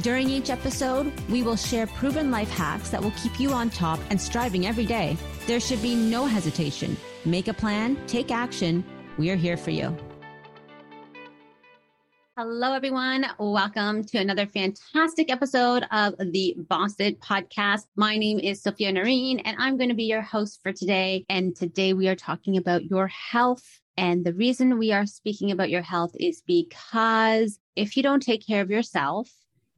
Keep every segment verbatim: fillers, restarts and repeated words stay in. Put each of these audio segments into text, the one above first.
During each episode, we will share proven life hacks that will keep you on top and striving every day. There should be no hesitation. Make a plan, take action. We are here for you. Hello, everyone. Welcome to another fantastic episode of the Bossit Podcast. My name is Sophia Noreen, and I'm going to be your host for today. And today we are talking about your health. And the reason we are speaking about your health is because if you don't take care of yourself,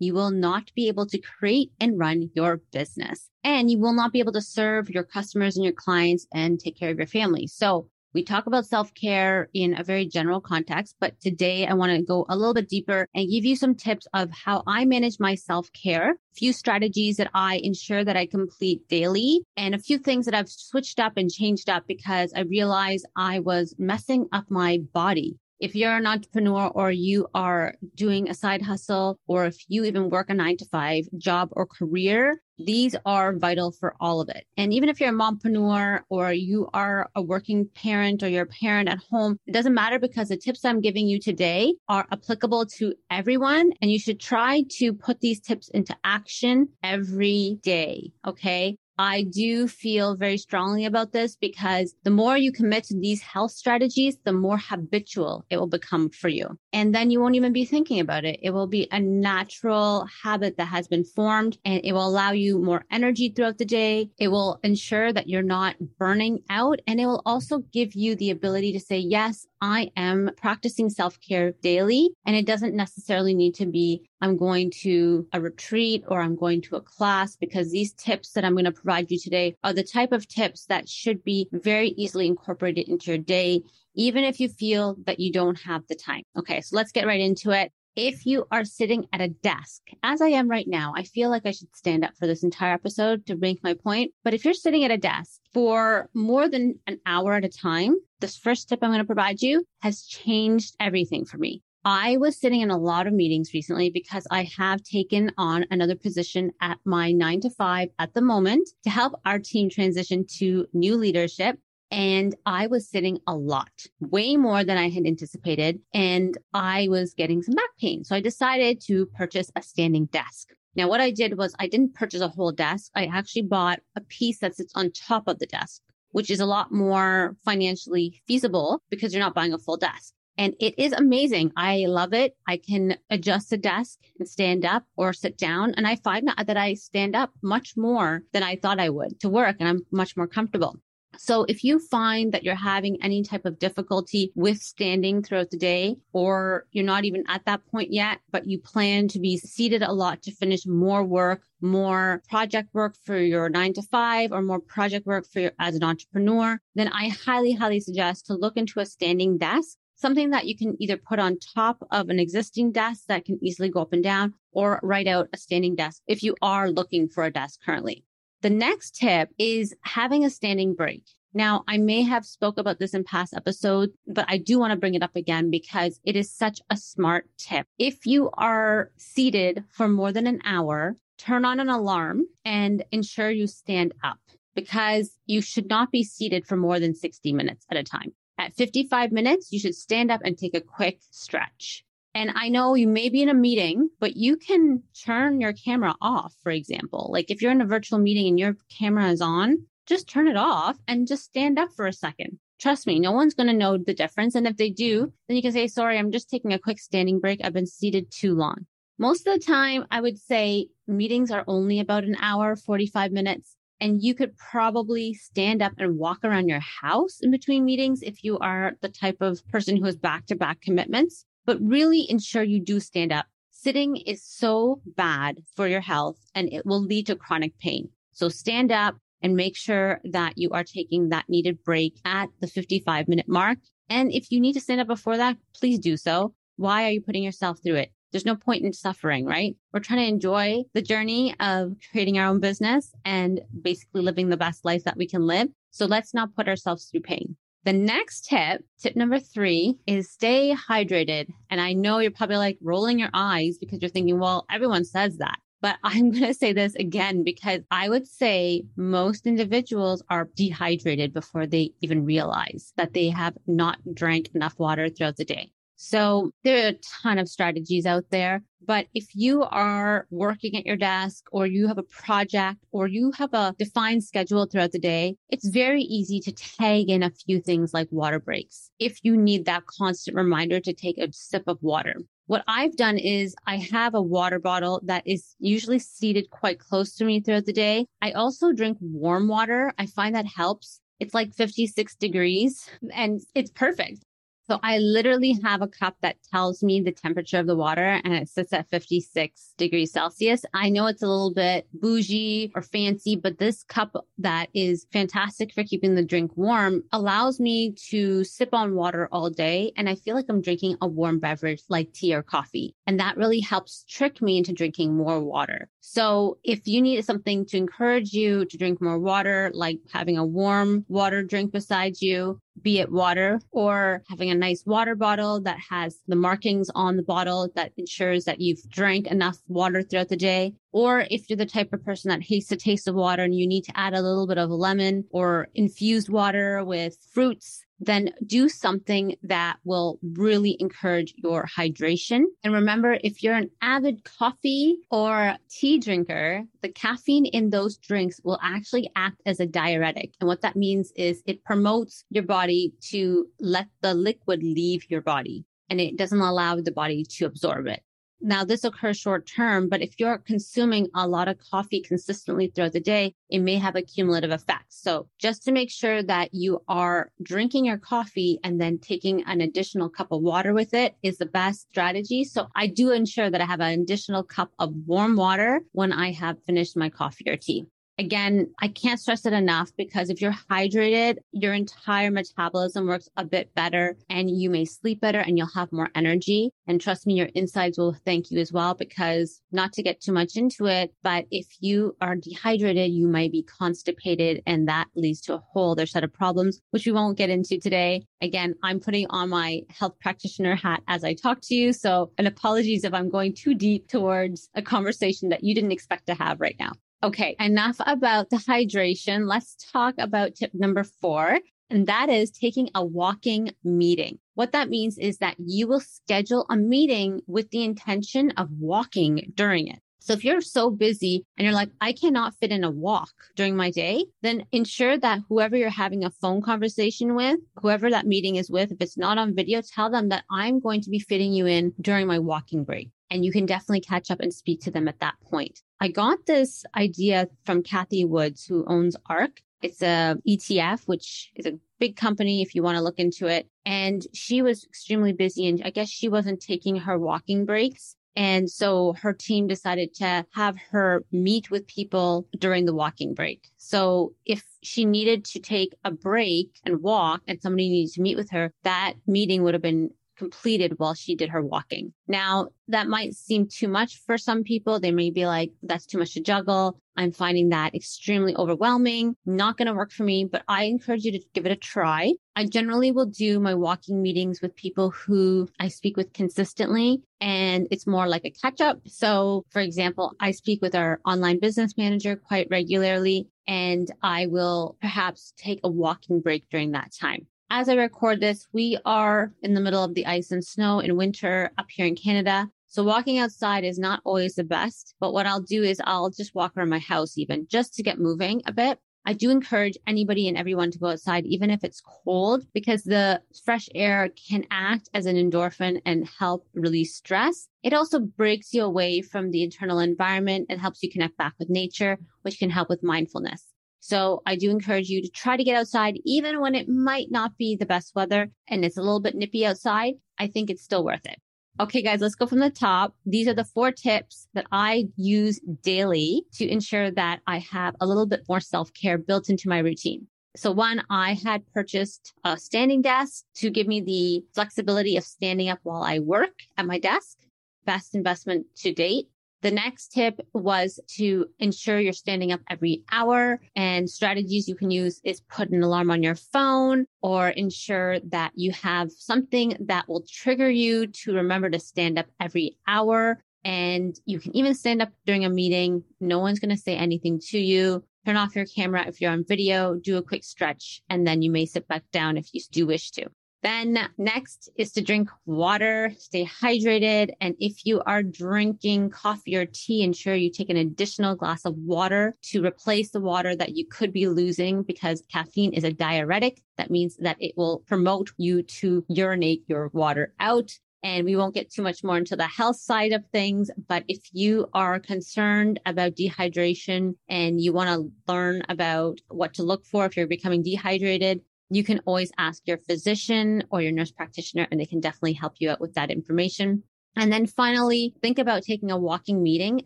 you will not be able to create and run your business, and you will not be able to serve your customers and your clients and take care of your family. So we talk about self-care in a very general context, but today I want to go a little bit deeper and give you some tips of how I manage my self-care, a few strategies that I ensure that I complete daily, and a few things that I've switched up and changed up because I realized I was messing up my body. If you're an entrepreneur or you are doing a side hustle, or if you even work a nine to five job or career, these are vital for all of it. And even if you're a mompreneur or you are a working parent or you're a parent at home, it doesn't matter because the tips I'm giving you today are applicable to everyone. And you should try to put these tips into action every day. Okay. I do feel very strongly about this because the more you commit to these health strategies, the more habitual it will become for you. And then you won't even be thinking about it. It will be a natural habit that has been formed, and it will allow you more energy throughout the day. It will ensure that you're not burning out, and it will also give you the ability to say, yes, I am practicing self-care daily, and it doesn't necessarily need to be I'm going to a retreat or I'm going to a class, because these tips that I'm going to provide you today are the type of tips that should be very easily incorporated into your day, even if you feel that you don't have the time. Okay, so let's get right into it. If you are sitting at a desk, as I am right now, I feel like I should stand up for this entire episode to make my point. But if you're sitting at a desk for more than an hour at a time, this first tip I'm going to provide you has changed everything for me. I was sitting in a lot of meetings recently because I have taken on another position at my nine to five at the moment to help our team transition to new leadership. And I was sitting a lot, way more than I had anticipated. And I was getting some back pain. So I decided to purchase a standing desk. Now, what I did was I didn't purchase a whole desk. I actually bought a piece that sits on top of the desk, which is a lot more financially feasible because you're not buying a full desk. And it is amazing. I love it. I can adjust the desk and stand up or sit down. And I find that I stand up much more than I thought I would to work, and I'm much more comfortable. So if you find that you're having any type of difficulty with standing throughout the day, or you're not even at that point yet, but you plan to be seated a lot to finish more work, more project work for your nine to five, or more project work for your, as an entrepreneur, then I highly, highly suggest to look into a standing desk. Something that you can either put on top of an existing desk that can easily go up and down, or write out a standing desk if you are looking for a desk currently. The next tip is having a standing break. Now, I may have spoke about this in past episodes, but I do want to bring it up again because it is such a smart tip. If you are seated for more than an hour, turn on an alarm and ensure you stand up, because you should not be seated for more than sixty minutes at a time. At fifty-five minutes, you should stand up and take a quick stretch. And I know you may be in a meeting, but you can turn your camera off, for example. Like if you're in a virtual meeting and your camera is on, just turn it off and just stand up for a second. Trust me, no one's going to know the difference. And if they do, then you can say, sorry, I'm just taking a quick standing break. I've been seated too long. Most of the time, I would say meetings are only about an hour, forty-five minutes. And you could probably stand up and walk around your house in between meetings if you are the type of person who has back-to-back commitments, but really ensure you do stand up. Sitting is so bad for your health and it will lead to chronic pain. So stand up and make sure that you are taking that needed break at the fifty-five minute mark. And if you need to stand up before that, please do so. Why are you putting yourself through it? There's no point in suffering, right? We're trying to enjoy the journey of creating our own business and basically living the best life that we can live. So let's not put ourselves through pain. The next tip, tip number three, is stay hydrated. And I know you're probably like rolling your eyes because you're thinking, well, everyone says that. But I'm going to say this again, because I would say most individuals are dehydrated before they even realize that they have not drank enough water throughout the day. So there are a ton of strategies out there, but if you are working at your desk or you have a project or you have a defined schedule throughout the day, it's very easy to tag in a few things like water breaks if you need that constant reminder to take a sip of water. What I've done is I have a water bottle that is usually seated quite close to me throughout the day. I also drink warm water. I find that helps. It's like fifty-six degrees and it's perfect. So I literally have a cup that tells me the temperature of the water and it sits at fifty-six degrees Celsius. I know it's a little bit bougie or fancy, but this cup that is fantastic for keeping the drink warm allows me to sip on water all day. And I feel like I'm drinking a warm beverage like tea or coffee. And that really helps trick me into drinking more water. So if you need something to encourage you to drink more water, like having a warm water drink beside you, be it water or having a nice water bottle that has the markings on the bottle that ensures that you've drank enough water throughout the day. Or if you're the type of person that hates the taste of water and you need to add a little bit of lemon or infused water with fruits, then do something that will really encourage your hydration. And remember, if you're an avid coffee or tea drinker, the caffeine in those drinks will actually act as a diuretic. And what that means is it promotes your body to let the liquid leave your body and it doesn't allow the body to absorb it. Now, this occurs short term, but if you're consuming a lot of coffee consistently throughout the day, it may have a cumulative effect. So just to make sure that you are drinking your coffee and then taking an additional cup of water with it is the best strategy. So I do ensure that I have an additional cup of warm water when I have finished my coffee or tea. Again, I can't stress it enough because if you're hydrated, your entire metabolism works a bit better and you may sleep better and you'll have more energy. And trust me, your insides will thank you as well, because not to get too much into it, but if you are dehydrated, you might be constipated and that leads to a whole other set of problems, which we won't get into today. Again, I'm putting on my health practitioner hat as I talk to you. So an apologies if I'm going too deep towards a conversation that you didn't expect to have right now. Okay, enough about the hydration. Let's talk about tip number four, and that is taking a walking meeting. What that means is that you will schedule a meeting with the intention of walking during it. So if you're so busy and you're like, I cannot fit in a walk during my day, then ensure that whoever you're having a phone conversation with, whoever that meeting is with, if it's not on video, tell them that I'm going to be fitting you in during my walking break. And you can definitely catch up and speak to them at that point. I got this idea from Kathy Woods, who owns A R C. It's a E T F, which is a big company if you want to look into it. And she was extremely busy and I guess she wasn't taking her walking breaks. And so her team decided to have her meet with people during the walking break. So if she needed to take a break and walk and somebody needed to meet with her, that meeting would have been completed while she did her walking. Now, that might seem too much for some people. They may be like, that's too much to juggle. I'm finding that extremely overwhelming, not going to work for me, but I encourage you to give it a try. I generally will do my walking meetings with people who I speak with consistently, and it's more like a catch up. So for example, I speak with our online business manager quite regularly, and I will perhaps take a walking break during that time. As I record this, we are in the middle of the ice and snow in winter up here in Canada. So walking outside is not always the best, but what I'll do is I'll just walk around my house even just to get moving a bit. I do encourage anybody and everyone to go outside, even if it's cold, because the fresh air can act as an endorphin and help release stress. It also breaks you away from the internal environment and helps you connect back with nature, which can help with mindfulness. So I do encourage you to try to get outside, even when it might not be the best weather and it's a little bit nippy outside. I think it's still worth it. Okay, guys, let's go from the top. These are the four tips that I use daily to ensure that I have a little bit more self-care built into my routine. So one, I had purchased a standing desk to give me the flexibility of standing up while I work at my desk. Best investment to date. The next tip was to ensure you're standing up every hour, and strategies you can use is put an alarm on your phone or ensure that you have something that will trigger you to remember to stand up every hour. And you can even stand up during a meeting. No one's going to say anything to you. Turn off your camera if you're on video, do a quick stretch, and then you may sit back down if you do wish to. Then next is to drink water, stay hydrated. And if you are drinking coffee or tea, ensure you take an additional glass of water to replace the water that you could be losing, because caffeine is a diuretic. That means that it will promote you to urinate your water out. And we won't get too much more into the health side of things. But if you are concerned about dehydration and you want to learn about what to look for if you're becoming dehydrated, you can always ask your physician or your nurse practitioner, and they can definitely help you out with that information. And then finally, think about taking a walking meeting.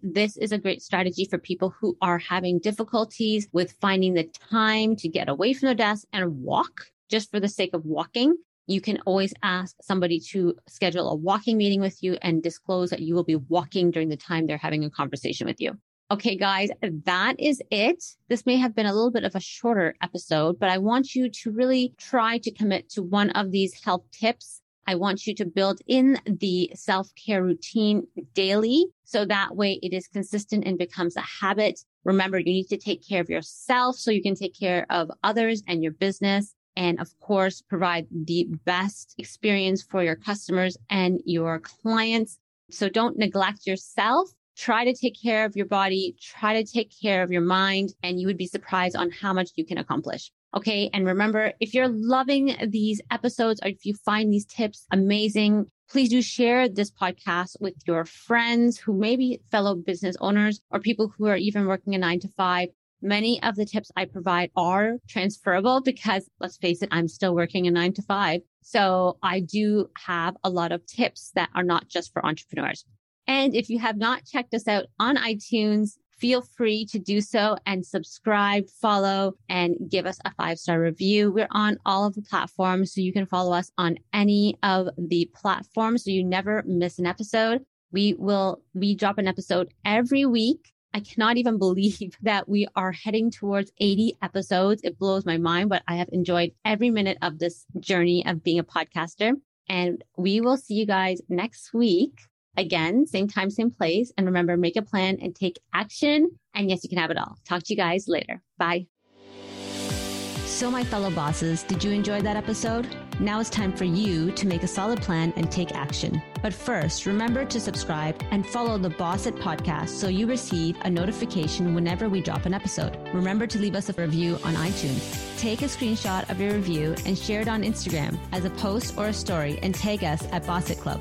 This is a great strategy for people who are having difficulties with finding the time to get away from their desk and walk just for the sake of walking. You can always ask somebody to schedule a walking meeting with you and disclose that you will be walking during the time they're having a conversation with you. Okay, guys, that is it. This may have been a little bit of a shorter episode, but I want you to really try to commit to one of these health tips. I want you to build in the self-care routine daily, so that way it is consistent and becomes a habit. Remember, you need to take care of yourself so you can take care of others and your business. And of course, provide the best experience for your customers and your clients. So don't neglect yourself. Try to take care of your body, try to take care of your mind, and you would be surprised on how much you can accomplish. Okay. And remember, if you're loving these episodes, or if you find these tips amazing, please do share this podcast with your friends who may be fellow business owners or people who are even working a nine to five. Many of the tips I provide are transferable because, let's face it, I'm still working a nine to five. So I do have a lot of tips that are not just for entrepreneurs. And if you have not checked us out on iTunes, feel free to do so and subscribe, follow, and give us a five-star review. We're on all of the platforms, so you can follow us on any of the platforms so you never miss an episode. We will, we drop an episode every week. I cannot even believe that we are heading towards eighty episodes. It blows my mind, but I have enjoyed every minute of this journey of being a podcaster. And we will see you guys next week. Again, same time, same place. And remember, make a plan and take action. And yes, you can have it all. Talk to you guys later. Bye. So my fellow bosses, did you enjoy that episode? Now it's time for you to make a solid plan and take action. But first, remember to subscribe and follow the Bossit podcast so you receive a notification whenever we drop an episode. Remember to leave us a review on iTunes. Take a screenshot of your review and share it on Instagram as a post or a story and tag us at Bossit Club.